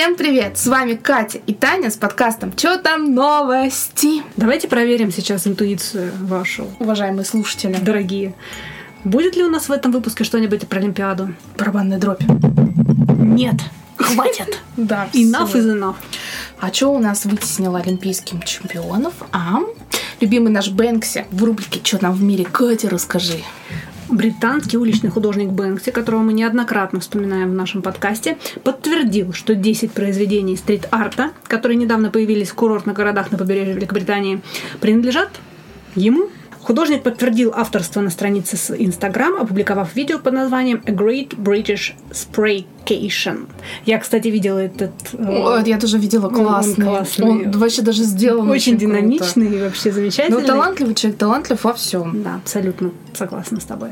Всем привет! С вами Катя и Таня с подкастом «Чё там новости?». Давайте проверим сейчас интуицию вашу, уважаемые слушатели, дорогие. Будет ли у нас в этом выпуске что-нибудь про Олимпиаду? Про барабанную дробь? Нет. Хватит. Да. Enough is enough. А чё у нас вытеснило олимпийским чемпионов? Любимый наш Бэнкси в рубрике «Чё там в мире?». Катя, расскажи. Британский уличный художник Бэнкси, которого мы неоднократно вспоминаем в нашем подкасте, подтвердил, что 10 произведений стрит-арта, которые недавно появились в курортных городах на побережье Великобритании, принадлежат ему. Художник подтвердил авторство на странице с Instagram, опубликовав видео под названием A Great British Spraycation. Я, кстати, видела этот... Я тоже видела, классный. Он вообще даже сделан очень динамичный круто. И вообще замечательный. Ну, талантливый человек, талантлив во всем. Да, абсолютно согласна с тобой.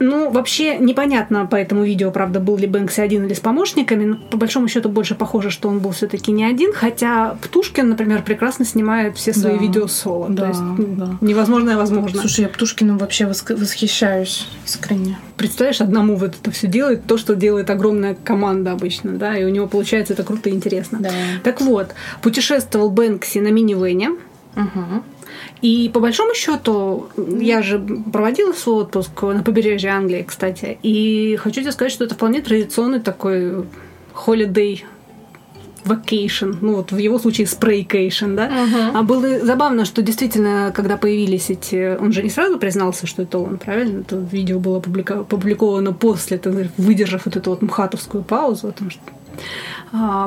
Вообще непонятно по этому видео, правда, был ли Бэнкси один или с помощниками, но по большому счету больше похоже, что он был все-таки не один, хотя Птушкин, например, прекрасно снимает все свои видео соло, то есть невозможное возможно. Слушай, я Птушкиным вообще восхищаюсь искренне. Представляешь, одному вот это все делает, то, что делает огромная команда обычно, да, и у него получается это круто и интересно. Да. Так вот, путешествовал Бэнкси на минивэне. Угу. И по большому счету, я же проводила свой отпуск на побережье Англии, кстати, и хочу тебе сказать, что это вполне традиционный такой holiday vacation, в его случае spraycation, да. Uh-huh. А было забавно, что действительно, когда появились эти... Он же не сразу признался, что это он, правильно? Это видео было опубликовано после, выдержав вот эту вот мхатовскую паузу, потому что...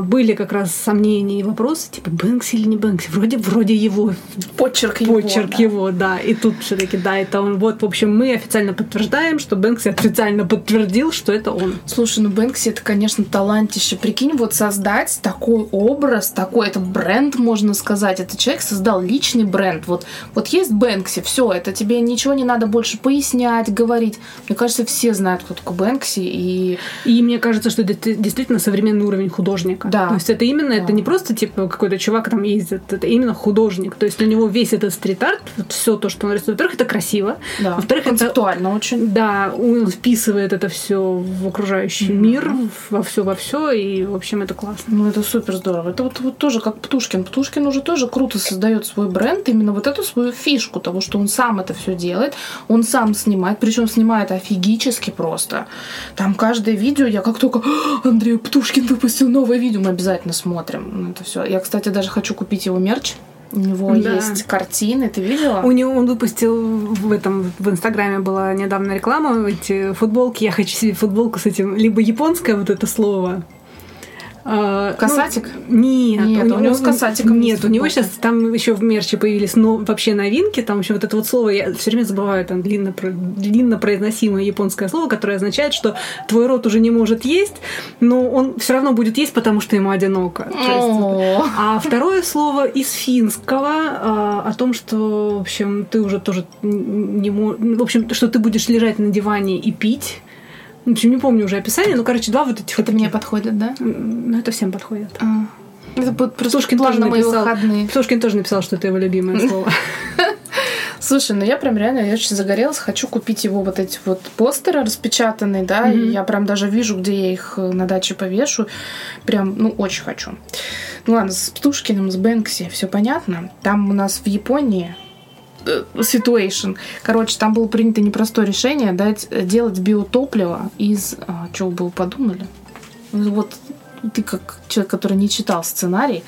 были как раз сомнения и вопросы, типа Бэнкси или не Бэнкси, вроде его почерк его, да, и тут все-таки, да, это он, в общем, мы официально подтверждаем, что Бэнкси официально подтвердил, что это он. Слушай, Бэнкси это, конечно, талантище, прикинь, создать такой образ, такой, это бренд, можно сказать, этот человек создал личный бренд, есть Бэнкси, все, это тебе ничего не надо больше пояснять, говорить, мне кажется, все знают, кто такой Бэнкси, и мне кажется, что это действительно современный уровень художника. Да. То есть это именно, это не просто какой-то чувак там ездит, это именно художник. То есть у него весь этот стрит-арт, все то, что он рисует. Во-первых, это красиво. Да. Во-вторых, концептуально очень. Да, он вписывает это все в окружающий мир, во все, и, в общем, это классно. Это супер здорово. Это тоже как Птушкин. Птушкин уже тоже круто создает свой бренд, именно эту свою фишку, того, что он сам это все делает, он сам снимает, причем снимает офигически просто. Там каждое видео, я как только Андрей Птушкин выпустил новое видео, мы обязательно смотрим. Это все. Я, кстати, даже хочу купить его мерч. У него есть картины, ты видела? У него он выпустил в Инстаграме была недавно реклама, эти футболки. Я хочу себе футболку с этим, либо японское это слово. Касатик? Нет, у него с касатиком нет. У него сейчас там еще в мерче появились вообще новинки. Там еще слово, я все время забываю, там длинно произносимое японское слово, которое означает, что твой рот уже не может есть, но он все равно будет есть, потому что ему одиноко. А второе слово из финского о том, что, в общем, ты уже тоже не можешь... В общем, что ты будешь лежать на диване и пить. В общем, не помню уже описание, но, два этих... Это мне подходит, да? Это всем подходит. Это Птушкин тоже написал. Птушкин тоже написал, что это его любимое слово. Слушай, я прям реально, я очень загорелась, хочу купить его эти постеры распечатанные, да, и я прям даже вижу, где я их на даче повешу, прям, очень хочу. Ладно, с Птушкиным, с Бэнкси все понятно. Там у нас в Японии... Situation. Короче, там было принято непростое решение делать биотопливо из... Чего бы вы подумали? Ты как человек, который не читал сценарий,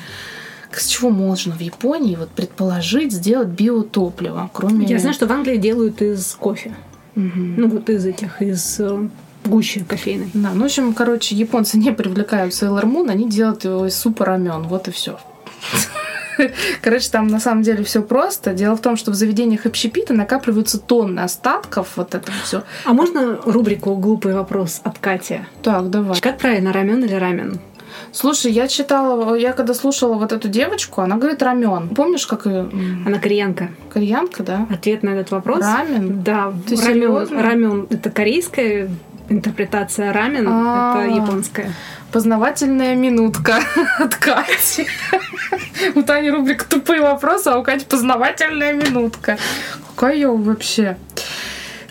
с чего можно в Японии предположить сделать биотопливо? Кроме... Я знаю, что в Англии делают из кофе. Угу. Из гуще кофейной. Да, японцы не привлекают Sailor Moon, они делают его из супа рамен. И все. Там на самом деле все просто. Дело в том, что в заведениях общепита накапливаются тонны остатков этого все. А можно рубрику «Глупый вопрос» от Кати? Так, давай. Как правильно, рамен или рамен? Слушай, я когда слушала эту девочку, она говорит рамен. Помнишь, как ее? Она кореянка. Кореянка, да? Ответ на этот вопрос. Рамен? Да. Рамен. Это корейская интерпретация рамен, это японская. Познавательная минутка от Кати. У Тани рубрика «Тупые вопросы», а у Кати познавательная минутка. Какая я вообще...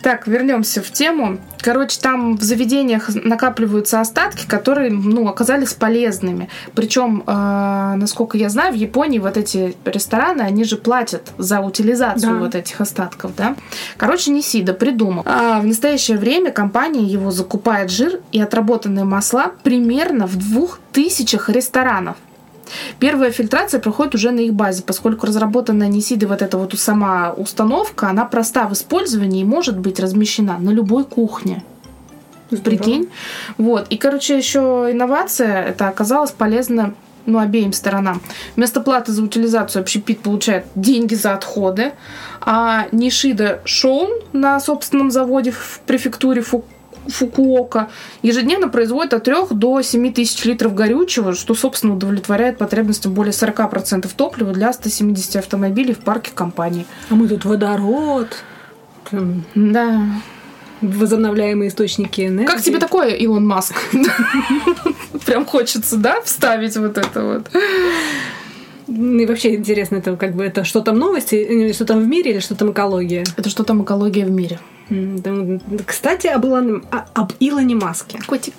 Так, вернемся в тему. Короче, там в заведениях накапливаются остатки, которые, оказались полезными. Причем, насколько я знаю, в Японии вот эти рестораны, они же платят за утилизацию вот этих остатков, да? Короче, Нисида придумал. В настоящее время компания его закупает жир и отработанные масла примерно в 2000 ресторанов. Первая фильтрация проходит уже на их базе, поскольку разработанная Нисидой вот эта вот сама установка, она проста в использовании и может быть размещена на любой кухне. Здорово. Прикинь. Вот. И, еще инновация, это оказалось полезно обеим сторонам. Вместо платы за утилизацию общепит получает деньги за отходы, а Нисида Сёун на собственном заводе в префектуре Фукуока ежедневно производит от 3 до 7 тысяч литров горючего, что, собственно, удовлетворяет потребностям более 40% топлива для 170 автомобилей в парке компании. А мы тут водород. Да. Возобновляемые источники энергии. Как тебе такое, Илон Маск? Прям хочется, да, вставить вот это вот. И вообще интересно, это что там новости, что там в мире или что там экология? Это что там экология в мире. Кстати, об Илоне Маске. Котик,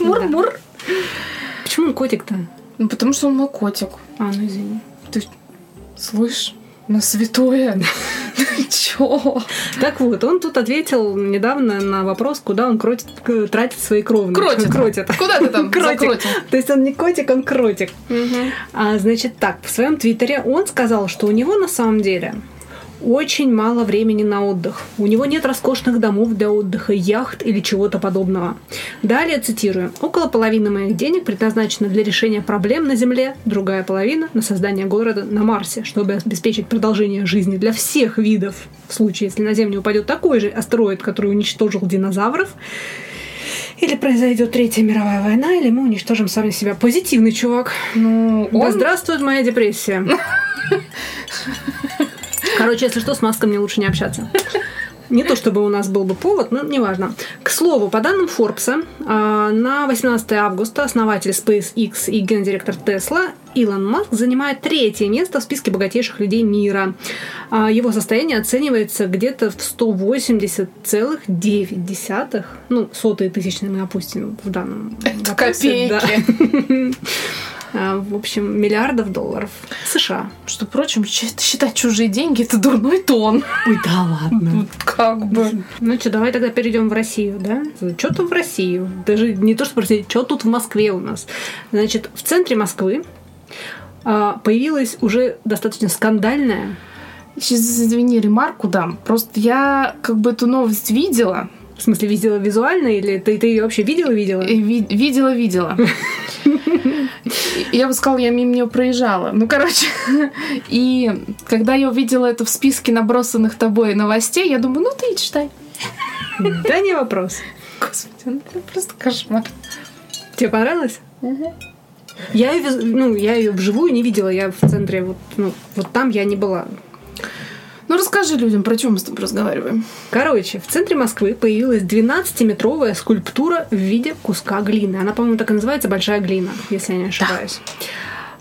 мур-мур. Да. Почему он котик-то? Потому что он мой котик. Извини. Ты слышь, на святое. Чё? Так вот, он тут ответил недавно на вопрос, куда он тратит свои кровные. Кротит. Куда ты там кротил? То есть он не котик, он кротик. Значит так, в своем твиттере он сказал, что у него на самом деле... очень мало времени на отдых. У него нет роскошных домов для отдыха, яхт или чего-то подобного. Далее цитирую. «Около половины моих денег предназначено для решения проблем на Земле, другая половина – на создание города на Марсе, чтобы обеспечить продолжение жизни для всех видов, в случае, если на Землю упадет такой же астероид, который уничтожил динозавров, или произойдет Третья мировая война, или мы уничтожим сами себя». Позитивный чувак. Да здравствует моя депрессия. Короче, если что, с Маском мне лучше не общаться. Не то чтобы у нас был бы повод, но неважно. К слову, по данным Форбса, на 18 августа основатель SpaceX и гендиректор Tesla Илон Маск занимает 3-е место в списке богатейших людей мира. Его состояние оценивается где-то в 180,9. Сотые тысячные мы опустим в данном вопросе. Это копейки. Да. В общем, миллиардов долларов США. Что, впрочем, считать чужие деньги – это дурной тон. Ой, да ладно. Давай тогда перейдем в Россию, да? Что тут в Россию? Даже не то, что спросить, что тут в Москве у нас? Значит, в центре Москвы появилась уже достаточно скандальная... Сейчас, извини, ремарку дам. Просто я эту новость видела. В смысле, видела визуально? Или ты ее вообще видела-видела? Видела-видела. Я бы сказала, я мимо нее проезжала. И когда я увидела это в списке набросанных тобой новостей, я думаю, ты и читай. Да не вопрос. Господи, это просто кошмар. Тебе понравилось? Угу. Я ее вживую не видела. Я в центре, вот там я не была. Расскажи людям, про чем мы с тобой разговариваем. Короче, в центре Москвы появилась 12-метровая скульптура в виде куска глины. Она, по-моему, так и называется «Большая глина», если я не ошибаюсь.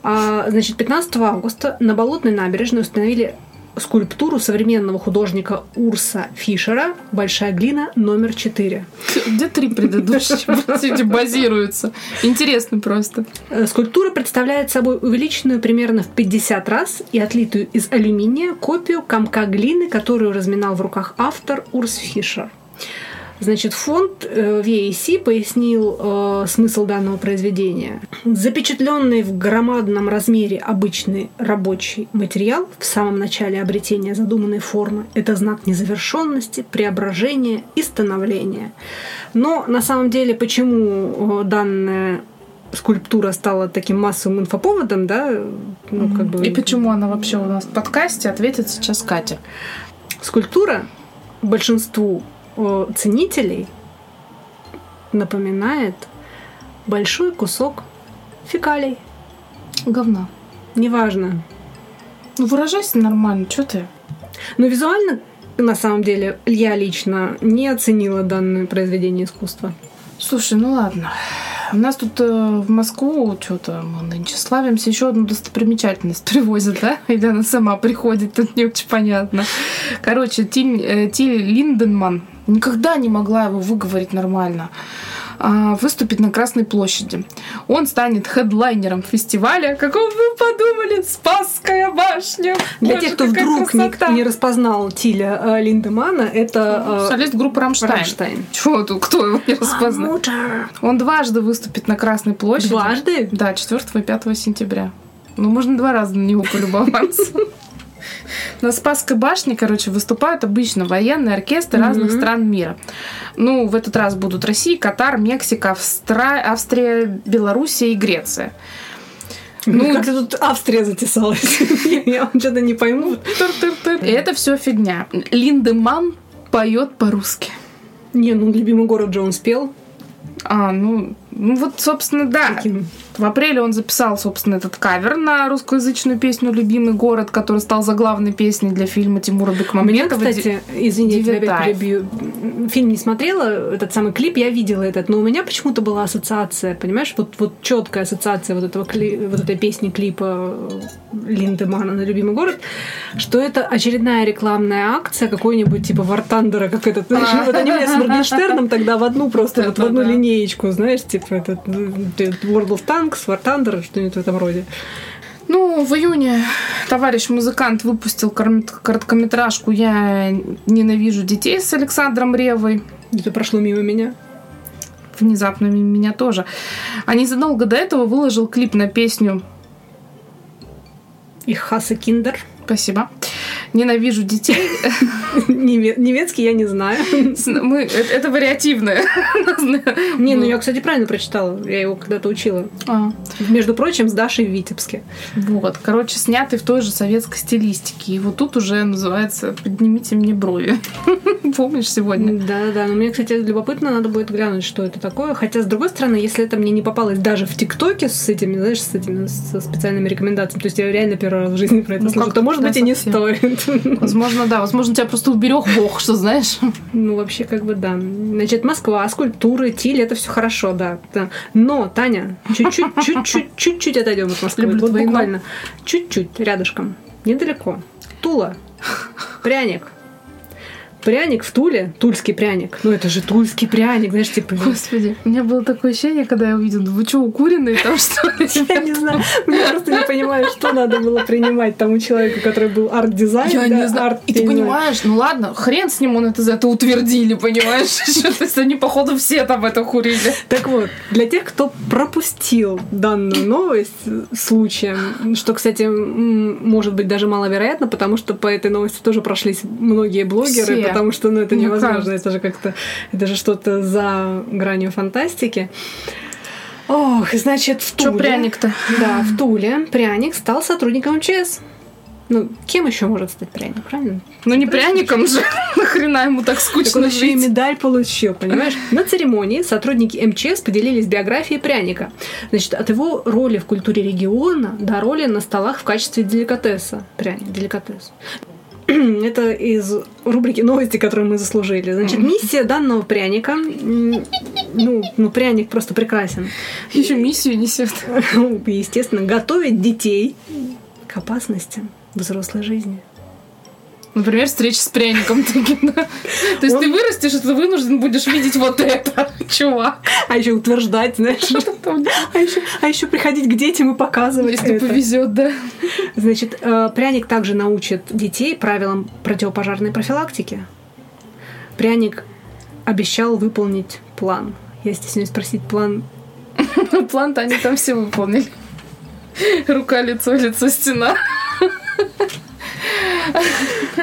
Да. 15 августа на Болотной набережной установили скульптуру современного художника Урса Фишера «Большая глина номер 4». Где 3 предыдущие базируются? Интересно просто. Скульптура представляет собой увеличенную примерно в 50 раз и отлитую из алюминия копию комка глины, которую разминал в руках автор Урс Фишер. Значит, фонд VAC пояснил смысл данного произведения. Запечатленный в громадном размере обычный рабочий материал в самом начале обретения задуманной формы – это знак незавершенности, преображения и становления. Но на самом деле, почему данная скульптура стала таким массовым инфоповодом, да? И почему она вообще у нас в подкасте, ответит сейчас Катя. Скульптура большинству ценителей напоминает большой кусок фекалий. Говна. Неважно. Выражайся нормально, что ты? Визуально, на самом деле, я лично не оценила данное произведение искусства. Слушай, ладно. У нас тут в Москву что-то мы нынче славимся. Еще одну достопримечательность привозят, да? Или она сама приходит, тут не очень понятно. Короче, Тиль Линдеманн. Никогда не могла его выговорить нормально. Выступит на Красной площади. Он станет хедлайнером фестиваля. Какого вы подумали? Спасская башня. Для тех, кто вдруг не распознал Тиля Линдеманна, это солист группы Рамштайн. Чего тут? Кто его не распознал? Он дважды выступит на Красной площади. Дважды? Да, 4 и 5 сентября. Ну, можно два раза на него полюбоваться. На Спасской башне, короче, выступают обычно военные оркестры разных стран мира. Ну, в этот раз будут Россия, Катар, Мексика, Австрия, Белоруссия и Греция. Ну, как-то тут Австрия затесалась. Я что-то не пойму. Это все фигня. Линдеманн поет по-русски. Не, ну, «Любимый город» же он спел. Ну вот, собственно, да. Каким? В апреле он записал, собственно, этот кавер на русскоязычную песню «Любимый город», который стал заглавной песней для фильма Тимура Бекмамбетова. Меня, кстати, извини, я тебя опять перебью. Фильм не смотрела, этот самый клип, я видела этот, но у меня почему-то была ассоциация, понимаешь, вот четкая ассоциация вот этой песни, клипа Линдеманна на «Любимый город», что это очередная рекламная акция какой-нибудь типа War Thunder, как этот, вот они у меня с Моргенштерном тогда в одну просто, вот в одну линеечку, знаешь, типа этот World of Tanks, War Thunder, что-нибудь в этом роде. Ну, в июне товарищ музыкант выпустил короткометражку «Я ненавижу детей» с Александром Ревой. Это прошло мимо меня. Внезапно мимо меня тоже. А незадолго до этого выложил клип на песню «Ich hasse Kinder». Спасибо. «Ненавижу детей». Немецкий я не знаю. Это вариативное. Не, ну я, кстати, правильно прочитала. Я его когда-то учила. Между прочим, с Дашей в Витебске. Вот. Короче, снятый в той же советской стилистике. И вот тут уже называется «Поднимите мне брови». Помнишь сегодня? Да-да-да. Но мне, кстати, любопытно, надо будет глянуть, что это такое. Хотя, с другой стороны, если это мне не попалось даже в ТикТоке с этими, знаешь, с этими со специальными рекомендациями, то есть я реально первый раз в жизни про это слышала, то, может быть, и не стоит. Возможно, да. Возможно, тебя просто уберег Бог, что знаешь. Ну, вообще, как бы, да. Значит, Москва, скульптуры, Тиль, это все хорошо, да. Но, Таня, чуть-чуть отойдем от Москвы. Люблю вот буквально. Чуть-чуть, рядышком. Недалеко. Тула. Пряник. Пряник в Туле. Тульский пряник. Ну, это же тульский пряник, знаешь, типа... Господи, у меня было такое ощущение, когда я увидела, вы что, укуренные там, что ли? Я не знаю. Я просто не понимаю, что надо было принимать тому человеку, который был арт-дизайнер. Я не знаю. И ты понимаешь, ну ладно, хрен с ним, он это за это утвердили, понимаешь? То есть они, походу, все там это курили. Так вот, для тех, кто пропустил данную новость случаем, что, кстати, может быть, даже маловероятно, потому что по этой новости тоже прошлись многие блогеры, потому что, ну, это невозможно, это же как-то, это же что-то за гранью фантастики. Ох, значит, в Туле... Что пряник-то? Да, в Туле пряник стал сотрудником МЧС. Ну, кем еще может стать пряник, правильно? Ну, не пряником же, нахрена ему так скучно жить. Он еще и медаль получил, понимаешь? На церемонии сотрудники МЧС поделились биографией пряника. Значит, от его роли в культуре региона до роли на столах в качестве деликатеса. Пряник, деликатес. Это из рубрики «Новости», которую мы заслужили. Значит, миссия данного пряника... Ну, пряник просто прекрасен. Еще миссию несет. Естественно, готовить детей к опасностям взрослой жизни. Например, встреча с пряником. То есть ты вырастешь, и ты вынужден будешь видеть вот это, чувак. А еще утверждать, знаешь. А еще приходить к детям и показывать. Если повезет, да. Значит, пряник также научит детей правилам противопожарной профилактики. Пряник обещал выполнить план. Я стесняюсь спросить, план... План-то они там все выполнили. Рука, лицо, лицо, стена.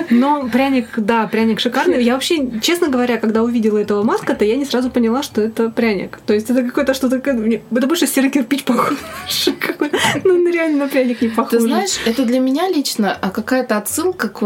Но пряник, да, пряник шикарный. Я вообще, честно говоря, когда увидела этого Маска-то, я не сразу поняла, что это пряник. То есть это какое-то что-то... Это больше серый кирпич похож. Ну, реально на пряник не похож. Ты знаешь, это для меня лично какая-то отсылка к...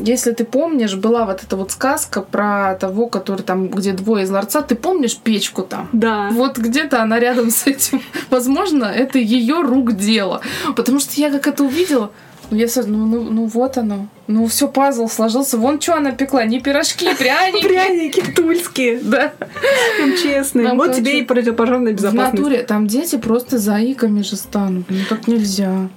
Если ты помнишь, была вот эта вот сказка про того, который там, где двое из ларца. Ты помнишь печку там? Да. Вот где-то она рядом с этим. Возможно, это ее рук дело. Потому что я как это увидела... Ну, вот оно. Ну, все, пазл сложился. Вон, что она пекла. Не пирожки, пряники. Пряники тульские, да. Честные. Вот тебе и противопожарная безопасность. В натуре там дети просто заиками же станут. Ну, так нельзя.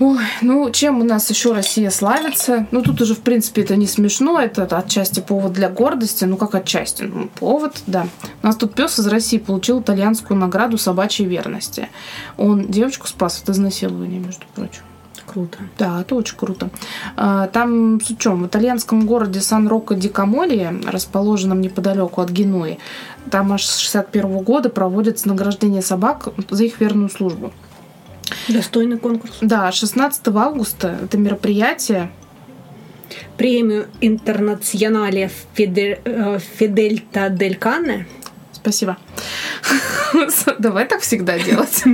Ой, ну, чем у нас еще Россия славится? Ну, тут уже, в принципе, это не смешно. Это отчасти повод для гордости. Ну, как отчасти? Ну, повод, да. У нас тут пес из России получил итальянскую награду собачьей верности. Он девочку спас от изнасилования, между прочим. Круто. Да, это очень круто. Там, с учём, в итальянском городе Сан-Роко-ди-Камолье, расположенном неподалеку от Генуи, там аж с 61 года проводится награждение собак за их верную службу. Достойный конкурс. Да, 16 августа это мероприятие. Премию Интернационале Фидельта дель Кане. Спасибо. Давай так всегда делать.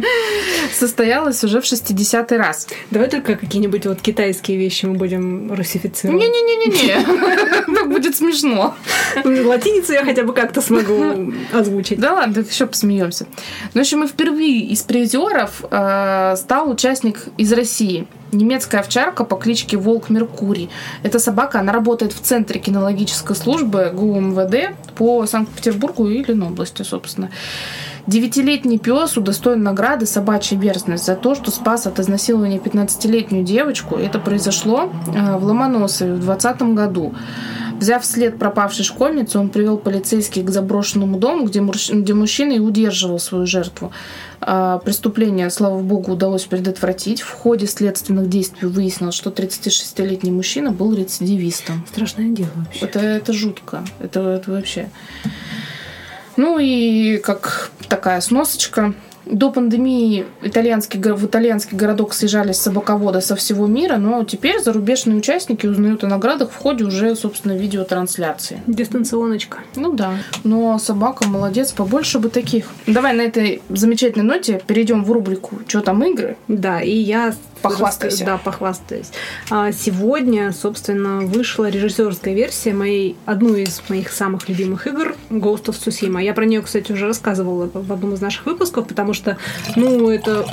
Состоялось уже в 60-й раз. Давай только какие-нибудь вот китайские вещи мы будем русифицировать. Не-не-не-не-не. Так будет смешно. Латиницу я хотя бы как-то смогу озвучить. Да ладно, еще посмеемся. В общем, впервые из призеров стал участник из России. Немецкая овчарка по кличке Волк Меркурий. Эта собака, она работает в Центре кинологической службы ГУМВД по Санкт-Петербургу и Ленобласти, собственно. 9-летний пес удостоен награды собачья верность за то, что спас от изнасилования 15-летнюю девочку. Это произошло в Ломоносове в 2020 году. Взяв след пропавшей школьницы, он привел полицейских к заброшенному дому, где мужчина и удерживал свою жертву. Преступление, слава богу, удалось предотвратить. В ходе следственных действий выяснилось, что 36-летний мужчина был рецидивистом. Страшное дело вообще. Это жутко. Это вообще... Ну и как такая сносочка. До пандемии в итальянский городок съезжались собаководы со всего мира, но теперь зарубежные участники узнают о наградах в ходе уже, собственно, видеотрансляции. Дистанционочка. Ну да. Но собака молодец, побольше бы таких. Давай на этой замечательной ноте перейдем в рубрику «Чё там игры?». Да, и я... Похвастайся. Да, похвастаюсь. Сегодня, собственно, вышла режиссерская версия одной из моих самых любимых игр Ghost of Tsushima. Я про нее, кстати, уже рассказывала в одном из наших выпусков, потому что, ну, это...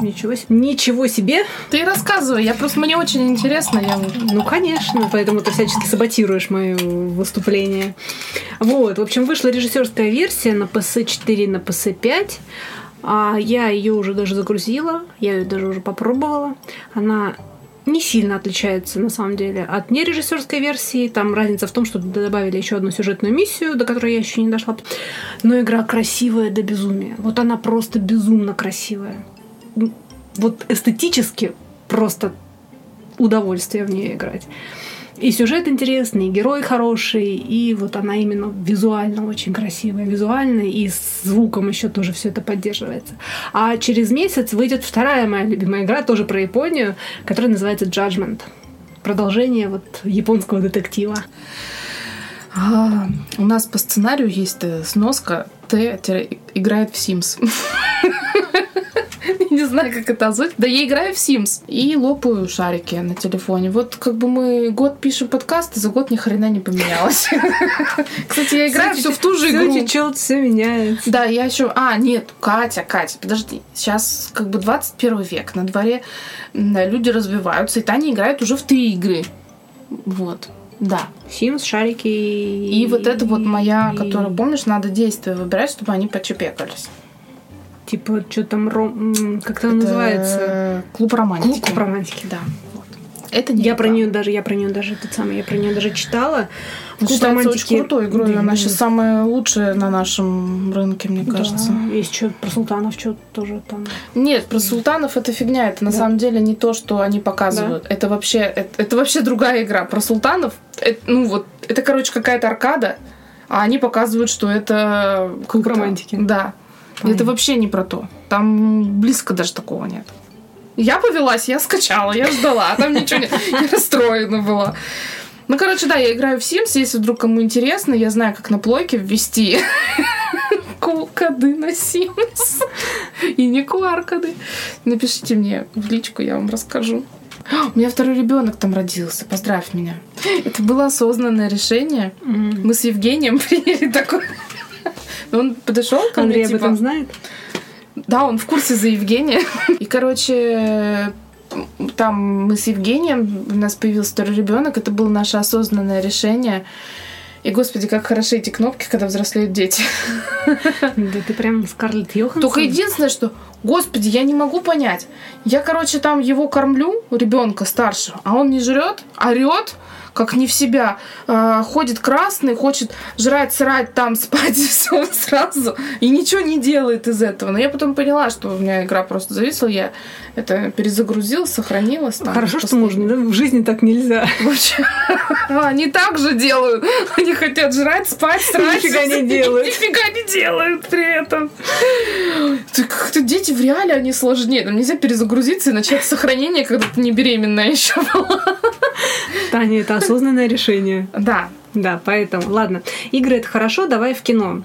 Ничего себе! Ты рассказывай, мне очень интересно. Ну, конечно, поэтому ты всячески саботируешь мое выступление. Вот, в общем, вышла режиссерская версия на PS4, на PS5. Я ее уже даже загрузила, я ее даже уже попробовала. Она не сильно отличается, на самом деле, от нережиссерской версии. Там разница в том, что добавили еще одну сюжетную миссию, до которой я еще не дошла. Но игра красивая до безумия. Вот она просто безумно красивая. Вот эстетически просто удовольствие в нее играть. И сюжет интересный, и герой хороший, и вот она именно визуально очень красивая, визуально, и с звуком еще тоже все это поддерживается. А через месяц выйдет вторая моя любимая игра, тоже про Японию, которая называется Judgment. Продолжение вот японского детектива. У нас по сценарию есть сноска «Т» играет в Симс. Не знаю, как это озвучить. Да я играю в Симс и лопаю шарики на телефоне. Вот как бы мы год пишем подкаст, и за год ни хрена не поменялось. Кстати, я играю все в ту же игру. Все течет, все меняется. Да, я еще... нет, Катя, подожди. Сейчас как бы 21 век, на дворе люди развиваются, и Таня играет уже в 3 игры. Вот. Да. Симс, шарики... И вот это вот моя, которая, помнишь, надо действия выбирать, чтобы они почепекались. Типа, что там, как это называется? Клуб романтики. Клуб романтики, да. Вот. Это не я про нее даже читала. Считается очень крутой игрой, она сейчас самая лучшая на нашем рынке, мне кажется. Да. Есть что про султанов, что тоже там. Нет, про султанов это фигня, это на самом деле не то, что они показывают. Да? Это вообще другая игра. Про султанов, это какая-то аркада, а они показывают, что это клуб романтики. Да. Понятно. Это вообще не про то. Там близко даже такого нет. Я повелась, я скачала, я ждала. Там ничего не расстроена была. Я играю в Sims. Если вдруг кому интересно, я знаю, как на плойке ввести коды на Sims. И не QR-коды. Напишите мне в личку, я вам расскажу. У меня второй ребенок там родился. Поздравь меня. Это было осознанное решение. Мы с Евгением приняли такое... Он подошел ко мне, Андрей об этом знает? Да, он в курсе за Евгения. И, короче, там мы с Евгением, у нас появился второй ребенок, это было наше осознанное решение. И, господи, как хороши эти кнопки, когда взрослеют дети. Да ты прям Скарлетт Йоханссон. Только единственное, что, господи, я не могу понять. Я, короче, там его кормлю, ребенка старшего, а он не жрет, орет, как не в себя. Ходит красный, хочет жрать, срать, там спать, и все сразу. И ничего не делает из этого. Но я потом поняла, что у меня игра просто зависла. Я это перезагрузила, сохранила. Хорошо, что можно, да? В жизни так нельзя. Вообще. Они так же делают. Они хотят жрать, спать, срать. Нифига не делают. Нифига не делают при этом. Как-то дети в реале, они сложнее. Там нельзя перезагрузиться и начать сохранение, когда ты не беременная еще была. Таня, это осознанное решение. Да. Да, поэтому, ладно. Игры – это хорошо, давай в кино.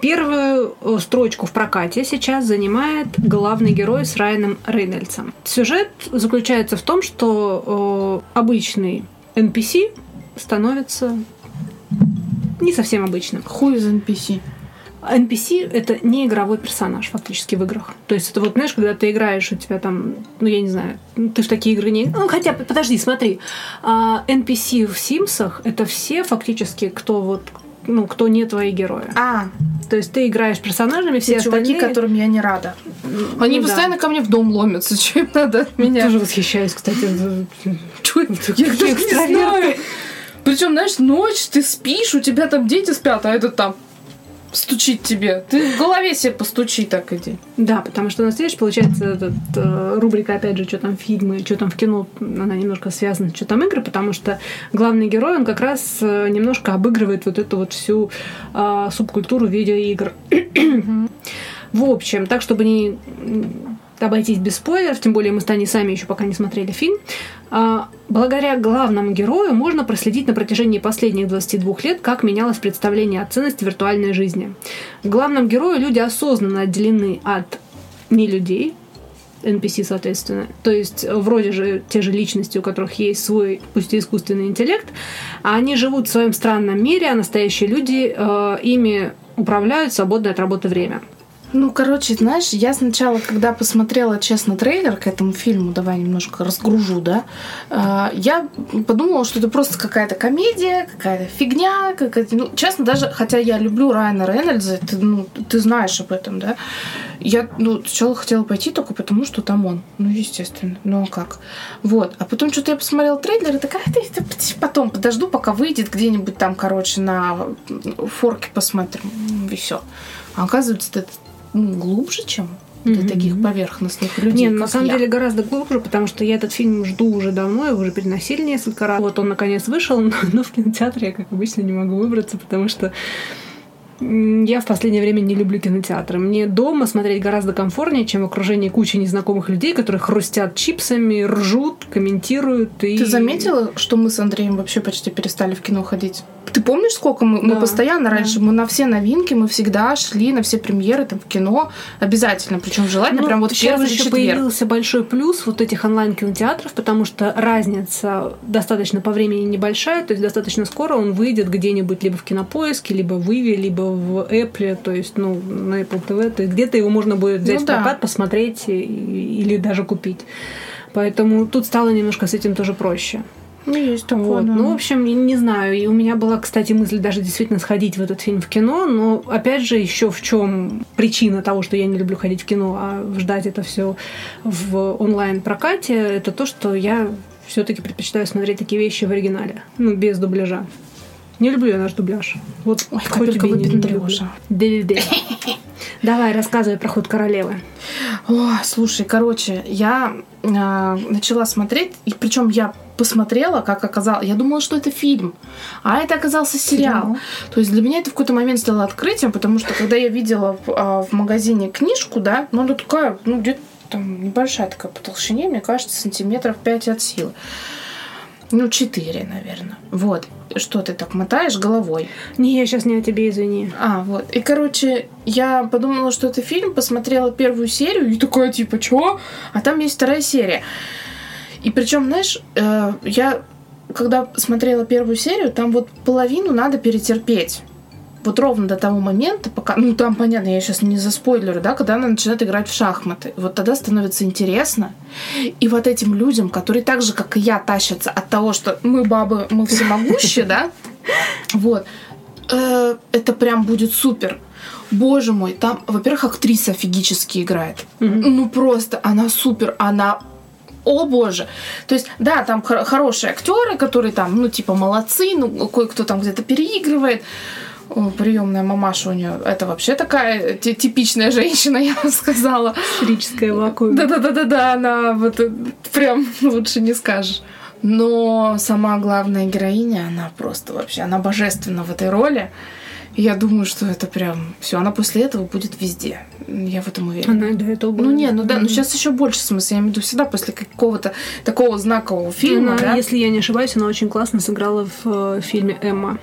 Первую строчку в прокате сейчас занимает главный герой с Райаном Рейнольдсом. Сюжет заключается в том, что обычный NPC становится не совсем обычным. Who is NPC? NPC — это не игровой персонаж фактически в играх. То есть это вот, знаешь, когда ты играешь, у тебя там, ну, я не знаю, ты в такие игры не... Ну, хотя, подожди, смотри. NPC в Симсах — это все фактически, кто вот, ну, кто не твои герои. А. То есть ты играешь персонажами, все остальные... Чуваки, которым я не рада. Они постоянно ко мне в дом ломятся, что им надо от меня. Я тоже восхищаюсь, кстати. Я даже не знаю. Причем, знаешь, ночь, ты спишь, у тебя там дети спят, а этот там стучит тебе. Ты в голове себе постучи, так иди. Да, потому что у нас, видишь, получается, рубрика, опять же, что там фильмы, что там в кино, она немножко связана, что там игры, потому что главный герой, он как раз немножко обыгрывает вот эту вот всю субкультуру видеоигр. В общем, так, чтобы не обойтись без спойлеров, тем более мы с Таней сами еще пока не смотрели фильм, благодаря главному герою можно проследить на протяжении последних 22 лет, как менялось представление о ценности виртуальной жизни. К главному герою люди осознанно отделены от нелюдей, NPC, соответственно. То есть вроде же те же личности, у которых есть свой, пусть и искусственный интеллект, а они живут в своем странном мире, а настоящие люди ими управляют в свободное от работы время. Ну, короче, знаешь, я сначала, когда посмотрела, честно, трейлер к этому фильму, давай немножко разгружу, да, я подумала, что это просто какая-то комедия, какая-то фигня, какая-то... Ну, честно, даже, хотя я люблю Райана Рейнольдса, ты знаешь об этом, да, я, сначала хотела пойти только потому, что там он. Ну, естественно, ну, а как? Вот. А потом что-то я посмотрела трейлер и такая, потом подожду, пока выйдет где-нибудь там, короче, на форке посмотрим, и все. А оказывается, это глубже, чем для таких поверхностных людей. Нет, на самом деле гораздо глубже, потому что я этот фильм жду уже давно, его уже переносили несколько раз. Вот он наконец вышел, но в кинотеатре я, как обычно, не могу выбраться, потому что я в последнее время не люблю кинотеатры. Мне дома смотреть гораздо комфортнее, чем в окружении кучи незнакомых людей, которые хрустят чипсами, ржут, комментируют. И... Ты заметила, что мы с Андреем вообще почти перестали в кино ходить? Ты помнишь, сколько мы постоянно раньше, мы на все новинки, мы всегда шли на все премьеры там, в кино обязательно, причем желательно прям вот в первый четверг. Сейчас еще появился большой плюс вот этих онлайн-кинотеатров, потому что разница достаточно по времени небольшая, то есть достаточно скоро он выйдет где-нибудь либо в Кинопоиске, либо в Иве, либо в Apple, то есть на Apple TV, то есть где-то его можно будет взять в прокат, посмотреть или даже купить. Поэтому тут стало немножко с этим тоже проще. Ну, есть такое, вот. Да. Ну, в общем, не знаю. И у меня была, кстати, мысль даже действительно сходить в этот фильм в кино, но, опять же, еще в чем причина того, что я не люблю ходить в кино, а ждать это все в онлайн-прокате, это то, что я все-таки предпочитаю смотреть такие вещи в оригинале, без дубляжа. Не люблю я наш дубляж. Вот ой, капелька выпендрёжа. Давай, рассказывай про «Ход королевы». О, слушай, короче, я начала смотреть, и причем я посмотрела, как оказалось, я думала, что это фильм, а это оказался сериал. То есть для меня это в какой-то момент стало открытием, потому что когда я видела в магазине книжку, да, она такая, где-то там небольшая такая по толщине, мне кажется, 5 сантиметров от силы. 4, наверное. Вот. Что ты так мотаешь головой? Не, я сейчас не о тебе, извини. Вот. И, короче, я подумала, что это фильм, посмотрела первую серию и такая, чё? А там есть вторая серия. И причем, знаешь, я когда смотрела первую серию, там вот половину надо перетерпеть. вот ровно до того момента, пока, ну там понятно, я сейчас не заспойлерю, да, когда она начинает играть в шахматы, вот тогда становится интересно, и вот этим людям, которые так же, как и я, тащатся от того, что мы бабы, мы всемогущие, да, вот, это прям будет супер. Боже мой, там, во-первых, актриса офигически играет, ну просто она супер, она... О боже! То есть, да, там хорошие актеры, которые там, ну, типа, молодцы, ну, кое-кто там где-то переигрывает. Приемная мамаша у нее, это вообще такая типичная женщина, я бы сказала. Истерическая вакуум. Да-да-да-да, она вот прям лучше не скажешь. Но сама главная героиня, она просто вообще, она божественна в этой роли. Я думаю, что это прям все. Она после этого будет везде. Я в этом уверена. Она до этого была. Ну, не, ну да, ну сейчас еще больше смысла. Я имею в виду всегда после какого-то такого знакового фильма. Она, да? Если я не ошибаюсь, она очень классно сыграла в фильме «Эмма»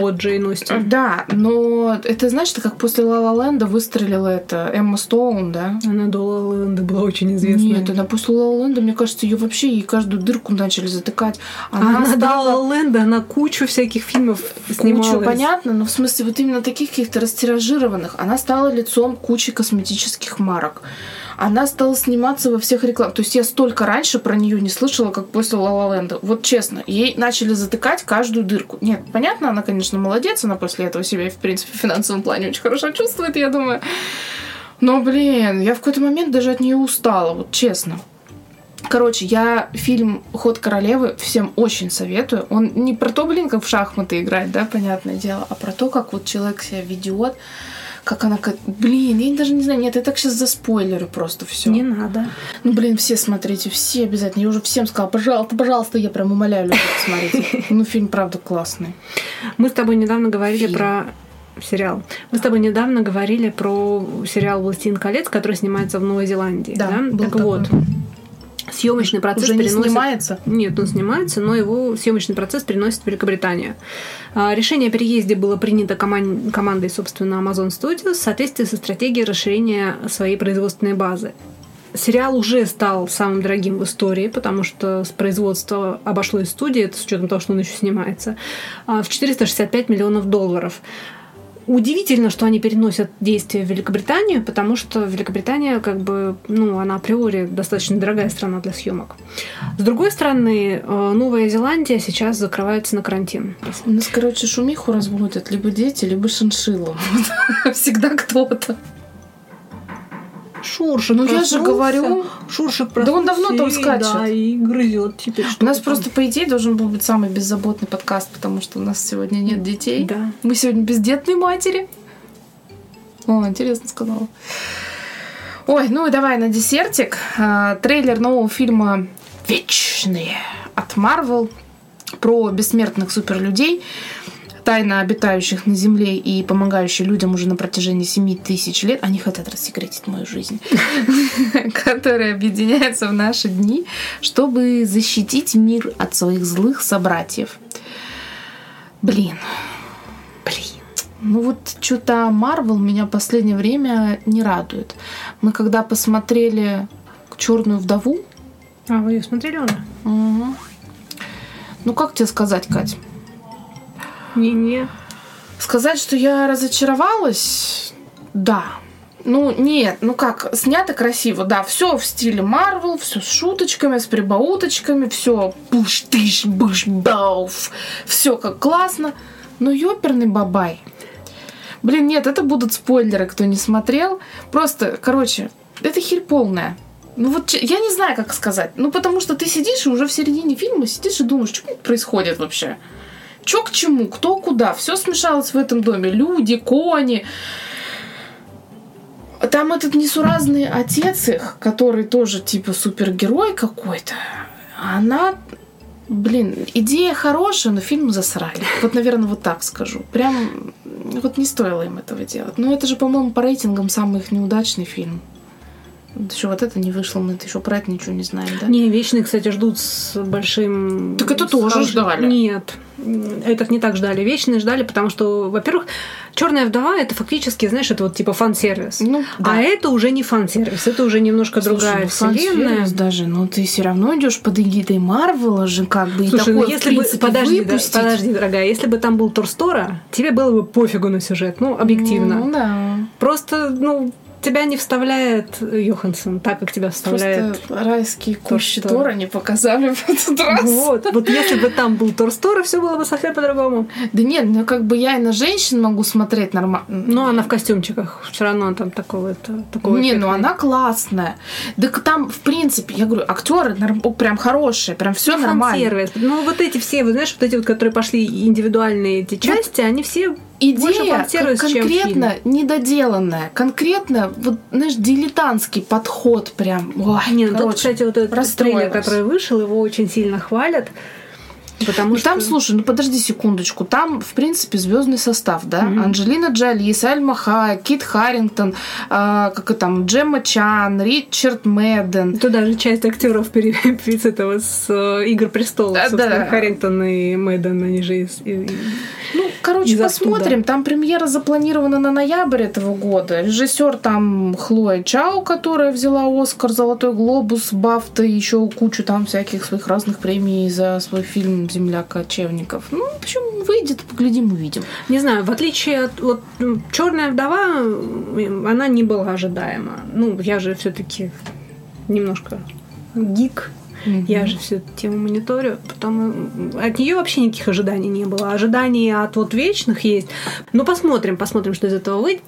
от Джейн Остин. Да, но это, знаешь, как после «Ла-ла-ленда» выстрелила это Эмма Стоун, да? Она до «Ла-ла-ленда» была очень известна. Нет, она после «Ла-ла-ленда», мне кажется, ее вообще и каждую дырку начали затыкать. Она стала... до «Ла-ла-ленда», она кучу всяких фильмов снималась. Кучу, понятно, но в смысле вот именно таких каких-то растиражированных. Она стала лицом кучи косметических марок. Она стала сниматься во всех рекламах. То есть я столько раньше про нее не слышала, как после «Ла-ла-ленда». Вот честно, ей начали затыкать каждую дырку. Нет, понятно, она, конечно, молодец. Она после этого себя, в принципе, в финансовом плане очень хорошо чувствует, я думаю. Но, блин, я в какой-то момент даже от нее устала, вот честно. Короче, я фильм «Ход королевы» всем очень советую. Он не про то, блин, как в шахматы играть, да, понятное дело, а про то, как вот человек себя ведет. Как она... Блин, я даже не знаю. Нет, я так сейчас заспойлерю просто все. Не надо. Ну, блин, все смотрите, все обязательно. Я уже всем сказала, пожалуйста, пожалуйста, я прям умоляю людей посмотреть. Ну, фильм, правда, классный. Мы с тобой недавно говорили про... сериал. Мы с тобой недавно говорили про сериал «Властелин колец», который снимается в Новой Зеландии. Да, так вот. Съемочный процесс уже не переносит... снимается? Нет, он снимается, но его съемочный процесс переносит в Великобританию. Решение о переезде было принято командой, собственно, Amazon Studios в соответствии со стратегией расширения своей производственной базы. Сериал уже стал самым дорогим в истории, потому что с производства обошло из студии, это с учетом того, что он еще снимается, в $465 миллионов. Удивительно, что они переносят действие в Великобританию, потому что Великобритания, как бы, ну, она априори достаточно дорогая страна для съемок. С другой стороны, Новая Зеландия сейчас закрывается на карантин. У нас, короче, шумиху разводят либо дети, либо шиншиллы. Всегда кто-то. Шуршик, ну проснулся, я же говорю, Шуршик проснулся, да он давно там скачет. Да, и грызет теперь. У нас там просто, по идее, должен был быть самый беззаботный подкаст, потому что у нас сегодня нет детей. Да. Мы сегодня бездетные матери. О, интересно сказала. Ой, ну и давай на десертик. Трейлер нового фильма «Вечные» от Marvel про бессмертных суперлюдей, тайно обитающих на Земле и помогающих людям уже на протяжении 7000 лет. Они хотят рассекретить мою жизнь. Которые объединяются в наши дни, чтобы защитить мир от своих злых собратьев. Блин. Ну вот что-то Marvel меня в последнее время не радует. Мы когда посмотрели «Черную вдову». А, вы ее смотрели уже? Угу. Ну как тебе сказать, Кать? Не-не. Сказать, что я разочаровалась? Да. Ну, нет, ну как, снято красиво, да, все в стиле Marvel, все с шуточками, с прибауточками, все пуш-тыш-буш-бауф, все как классно, но ёперный бабай. Блин, нет, это будут спойлеры, кто не смотрел, просто, короче, это херь полная. Ну вот я не знаю, как сказать, ну потому что ты сидишь и уже в середине фильма сидишь и думаешь, что происходит вообще? Чё к чему, кто куда, все смешалось в этом доме. Люди, кони. Там этот несуразный отец их, который тоже типа супергерой какой-то. Она, блин, идея хорошая, но фильм засрали. Вот, наверное, вот так скажу. Прям вот не стоило им этого делать. Но это же, по-моему, по рейтингам самый их неудачный фильм. Еще вот это не вышло, мы еще про это ничего не знаем, да? Не, Вечные, кстати, ждут с большим... Так это тоже ждали. Нет, это не так ждали. Вечные ждали, потому что, во-первых, «Черная вдова» — это фактически, знаешь, это вот типа фан-сервис. Ну, да. А это уже не фан-сервис, это уже немножко другая вселенная. Фан-сервис даже, но ты все равно идешь под эгидой Марвела же, как бы. Слушай, и такое, если бы, подожди, дорогая, если бы там был Торстора, тебе было бы пофигу на сюжет, ну, объективно. Ну, да. Просто, ну... Тебя не вставляет Йоханссон, так как тебя вставляет... Просто райские кущи Тора не показали в этот раз. Вот если бы там был Тор-Стора, все было бы совсем по-другому. Да нет, ну как бы я и на женщин могу смотреть нормально. Ну, она в костюмчиках. Все равно там такого не, эффекта. Ну она классная. Да там, в принципе, я говорю, актеры прям хорошие, прям все нормально. Фан-сервис. Ну, вот эти все, вы знаешь, вот эти вот, которые пошли индивидуальные эти части, вот. Они все... Идея конкретно недоделанная, конкретно, вот, знаешь, дилетантский подход прям. Ой, нет, короче, тут, кстати, вот этот трейлер, который вышел, его очень сильно хвалят. Потому что... Там, слушай, ну подожди секундочку, там, в принципе, звездный состав, да? Mm-hmm. Анджелина Джоли, Сальма Хайек, Кит Харингтон, Джемма Чан, Ричард Мэдден. Тут даже часть актеров с этого, с «Игр престолов», собственно, Харингтон и Мэдден, они же из... Ну, короче, посмотрим, там премьера запланирована на ноябрь этого года. Режиссер там Хлоя Чао, которая взяла «Оскар», «Золотой глобус», «Бафта», еще кучу там всяких своих разных премий за свой фильм «Земля кочевников». Ну, в общем, выйдет, поглядим, увидим. Не знаю, в отличие от... Вот, «Черная вдова», она не была ожидаема. Ну, я же все-таки немножко гик. Mm-hmm. Я же всю эту тему мониторю. От нее вообще никаких ожиданий не было. Ожиданий от вот «Вечных» есть. Ну, посмотрим, что из этого выйдет.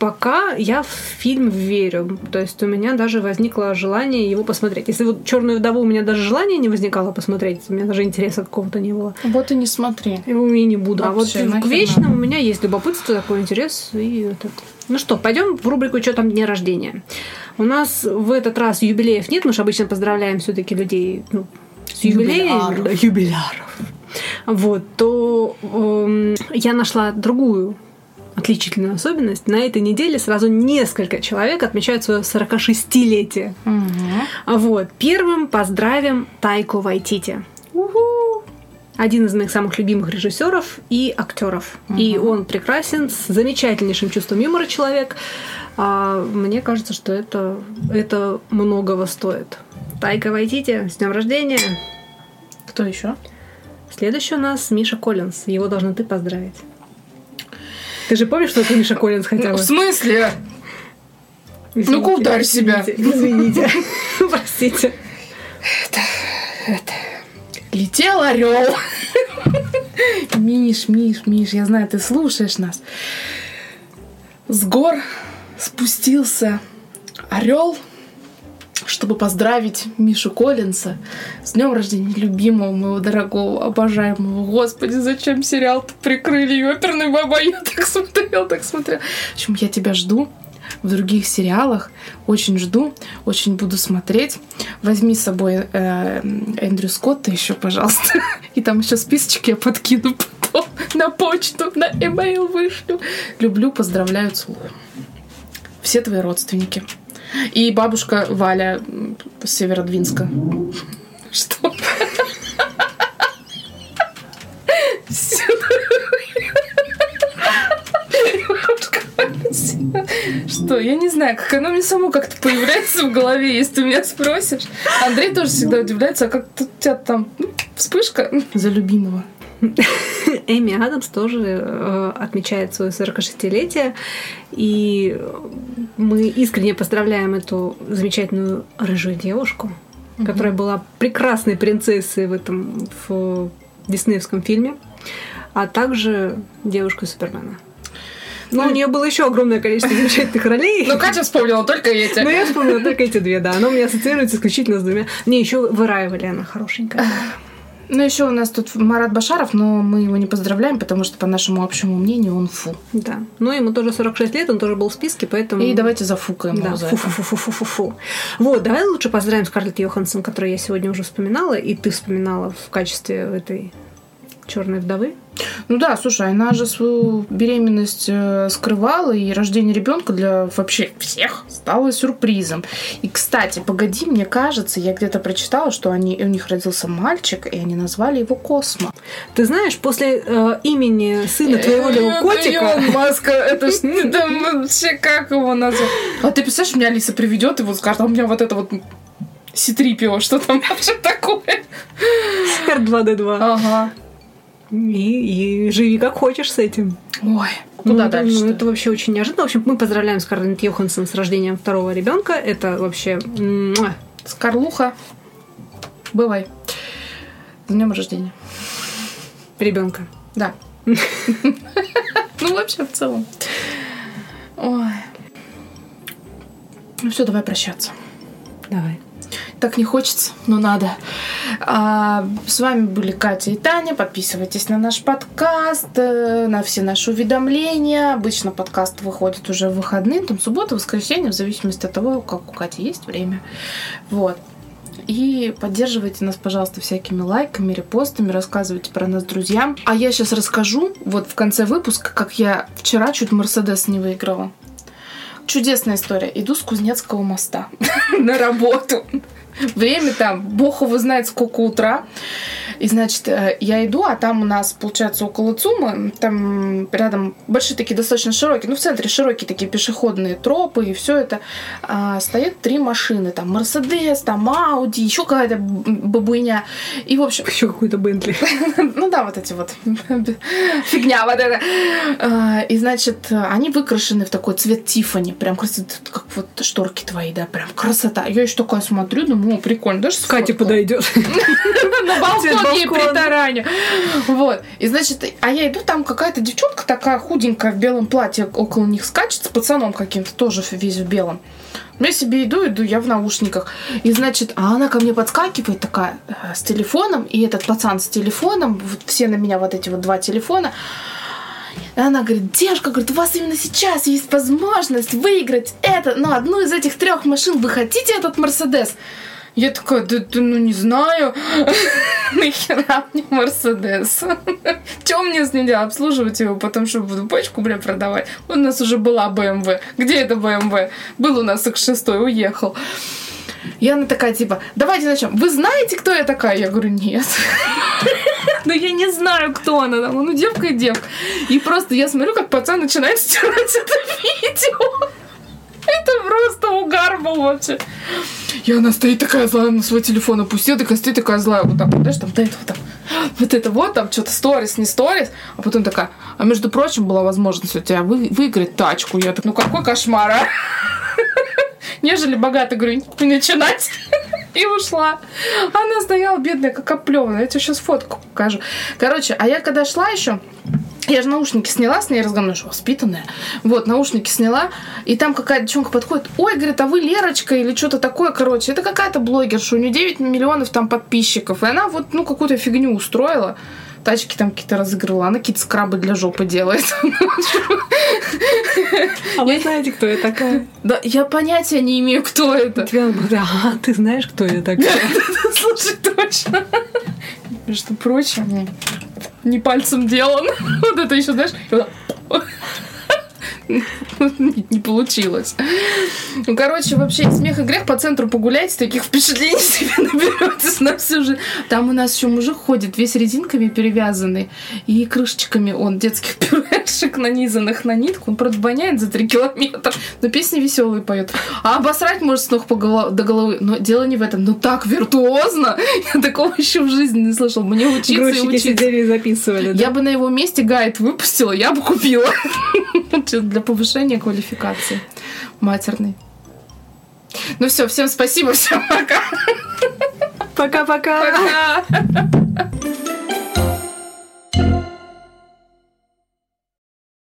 Пока я в фильм верю. То есть у меня даже возникло желание его посмотреть. Если вот «Черную вдову» у меня даже желания не возникало посмотреть, у меня даже интереса какого-то не было. Вот и не смотри. И не буду. Вообще, а вот к «Вечным» у меня есть любопытство, такой интерес. И вот это. Ну что, пойдем в рубрику «Чё там дня рождения?». У нас в этот раз юбилеев нет, мы же обычно поздравляем все-таки людей с юбилеями. Юбиляров. Вот, то я нашла другую отличительную особенность. На этой неделе сразу несколько человек отмечают свое 46-летие. Угу. Вот, первым поздравим Тайку Вайтити. Уху! Один из моих самых любимых режиссеров и актеров. Угу. И он прекрасен, с замечательнейшим чувством юмора человек. Мне кажется, что это многого стоит. Тайка Вайтити, с днем рождения! Кто еще? Следующий у нас Миша Коллинз. Его должна ты поздравить. Ты же помнишь, что это Миша Коллинз хотела? Ну, в смысле? Извините, ну-ка ударь себя. Извините. Простите. Это... Летел орел. Миш, я знаю, ты слушаешь нас. С гор спустился орел, чтобы поздравить Мишу Коллинза с днем рождения любимого моего дорогого, обожаемого. Господи, зачем сериал-то прикрыли? И оперный баба, я так смотрел. В общем, я тебя жду в других сериалах. Очень жду, очень буду смотреть. Возьми с собой Эндрю Скотта еще, пожалуйста. И там еще списочек я подкину потом на почту, на имейл вышлю. Люблю, поздравляю, целую. Все твои родственники. И бабушка Валя с Северодвинска. Что? Что? Я не знаю, как оно мне само как-то появляется в голове, если ты меня спросишь. Андрей тоже всегда удивляется, а как тут у тебя там вспышка за любимого. Эми Адамс тоже отмечает свое 46-летие, и мы искренне поздравляем эту замечательную рыжую девушку, mm-hmm. которая была прекрасной принцессой в диснеевском фильме, а также девушкой Супермена. Ну, у нее было еще огромное количество замечательных ролей. Ну, Катя вспомнила только эти. Ну, я вспомнила только эти две, да. Она у меня ассоциируется исключительно с двумя. Мне еще выраивали, она хорошенькая. Ну, еще у нас тут Марат Башаров, но мы его не поздравляем, потому что, по нашему общему мнению, он фу. Да. Ну, ему тоже 46 лет, он тоже был в списке, поэтому... И давайте зафукаем его за это. Фу-фу-фу-фу-фу-фу. Вот, давай лучше поздравим Скарлетт Йоханссон, которую я сегодня уже вспоминала, и ты вспоминала в качестве этой черной вдовы. Ну да, слушай, она же свою беременность скрывала, и рождение ребенка для вообще всех стало сюрпризом. И, кстати, погоди, мне кажется, я где-то прочитала, что у них родился мальчик, и они назвали его Космо. Ты знаешь, после имени сына твоего котика... Илон Маска, это вообще как его назвать? А ты представляешь, меня Алиса приведет и вот скажет, а у меня вот это вот... C-3PO, что там вообще такое? R2-D2. Ага. И живи как хочешь с этим. Ой, куда дальше? Ну, это вообще очень неожиданно. В общем, мы поздравляем Скарлетт Йоханссон с рождением второго ребенка. Это вообще... Скарлуха, бывай. С днем рождения. Ребенка. Да. Ну, вообще, в целом. Ой. Ну, все, давай прощаться. Давай. Так не хочется, но надо. С вами были Катя и Таня. Подписывайтесь на наш подкаст, на все наши уведомления. Обычно подкаст выходит уже в выходные, там суббота, воскресенье, в зависимости от того, как у Кати есть время. Вот. И поддерживайте нас, пожалуйста, всякими лайками, репостами, рассказывайте про нас друзьям. А я сейчас расскажу, вот в конце выпуска, как я вчера чуть Мерседес не выиграла. Чудесная история. Иду с Кузнецкого моста на работу. Время там, бог его знает, сколько утра. И, значит, я иду, а там у нас, получается, около ЦУМа, там рядом большие такие достаточно широкие, ну, в центре широкие такие пешеходные тропы и все это. Стоят три машины, там, Мерседес, там, Ауди, еще какая-то бабуйня. И, в общем... Еще какой-то Бентли. Ну, да, вот эти вот. Фигня вот эта. И, значит, они выкрашены в такой цвет Тиффани. Прям красиво, как вот шторки твои, да, прям красота. Я еще такая смотрю, думаю, о, прикольно, даже сфоткала. Катя подойдет. На балкон ей притараню. Вот. И, значит, а я иду, там какая-то девчонка такая худенькая в белом платье около них скачет с пацаном каким-то, тоже весь в белом. Я себе иду, я в наушниках. И, значит, а она ко мне подскакивает такая с телефоном, и этот пацан с телефоном, вот все на меня вот эти вот два телефона. И она говорит, девушка, говорит, у вас именно сейчас есть возможность выиграть это, ну, одну из этих трех машин. Вы хотите этот Мерседес? Я такая, да, ну, не знаю. Нахера мне Мерседес? Чего мне с ним делать? Обслуживать его потом, чтобы в бочку, бля, продавать? У нас уже была БМВ. Где это БМВ? Был у нас X6, уехал. И она такая, типа, давайте начнем. Вы знаете, кто я такая? Я говорю, нет. Но я не знаю, кто она там. Ну, девка и девка. И просто я смотрю, как пацан начинает стирать это видео. Это просто угар был вообще. И она стоит такая злая, на свой телефон опустила, такая стоит такая злая. Вот так вот, знаешь, там, да это вот там. Вот это вот, там, что-то сторис, не сторис. А потом такая, а между прочим, была возможность у тебя выиграть тачку. Я так, ну какой кошмар, а? Нежели богато, говорю, не начинать. И ушла. Она стояла, бедная, как оплеванная. Я тебе сейчас фотку покажу. Короче, а я когда шла еще... Я же наушники сняла, с ней разговариваю, что воспитанная. Вот, наушники сняла, и там какая-то девчонка подходит. Ой, говорит, а вы Лерочка или что-то такое, короче. Это какая-то блогерша, у нее 9 миллионов там подписчиков. И она вот, ну, какую-то фигню устроила. Тачки там какие-то разыгрывала. Она какие-то скрабы для жопы делает. А вы знаете, кто я такая? Да, я понятия не имею, кто это. А, ты знаешь, кто я такая? Слушай, точно. Между прочим... Не пальцем делан. Вот это еще, знаешь, не получилось. Ну, короче, вообще, смех и грех, по центру погуляйте, таких впечатлений себе наберетесь на всю жизнь. Там у нас еще мужик ходит, весь резинками перевязанный, и крышечками он детских пюрешек, нанизанных на нитку. Он, правда, воняет за 3 километра, но песни веселые поет. А обосрать может с ног до головы. Но дело не в этом. Ну так виртуозно! Я такого еще в жизни не слышала. Мне учиться грузчики и учиться. Сидели и записывали, да? Я бы на его месте гайд выпустила, я бы купила. Для повышения квалификации матерной. Ну все, всем спасибо, всем пока. Пока-пока.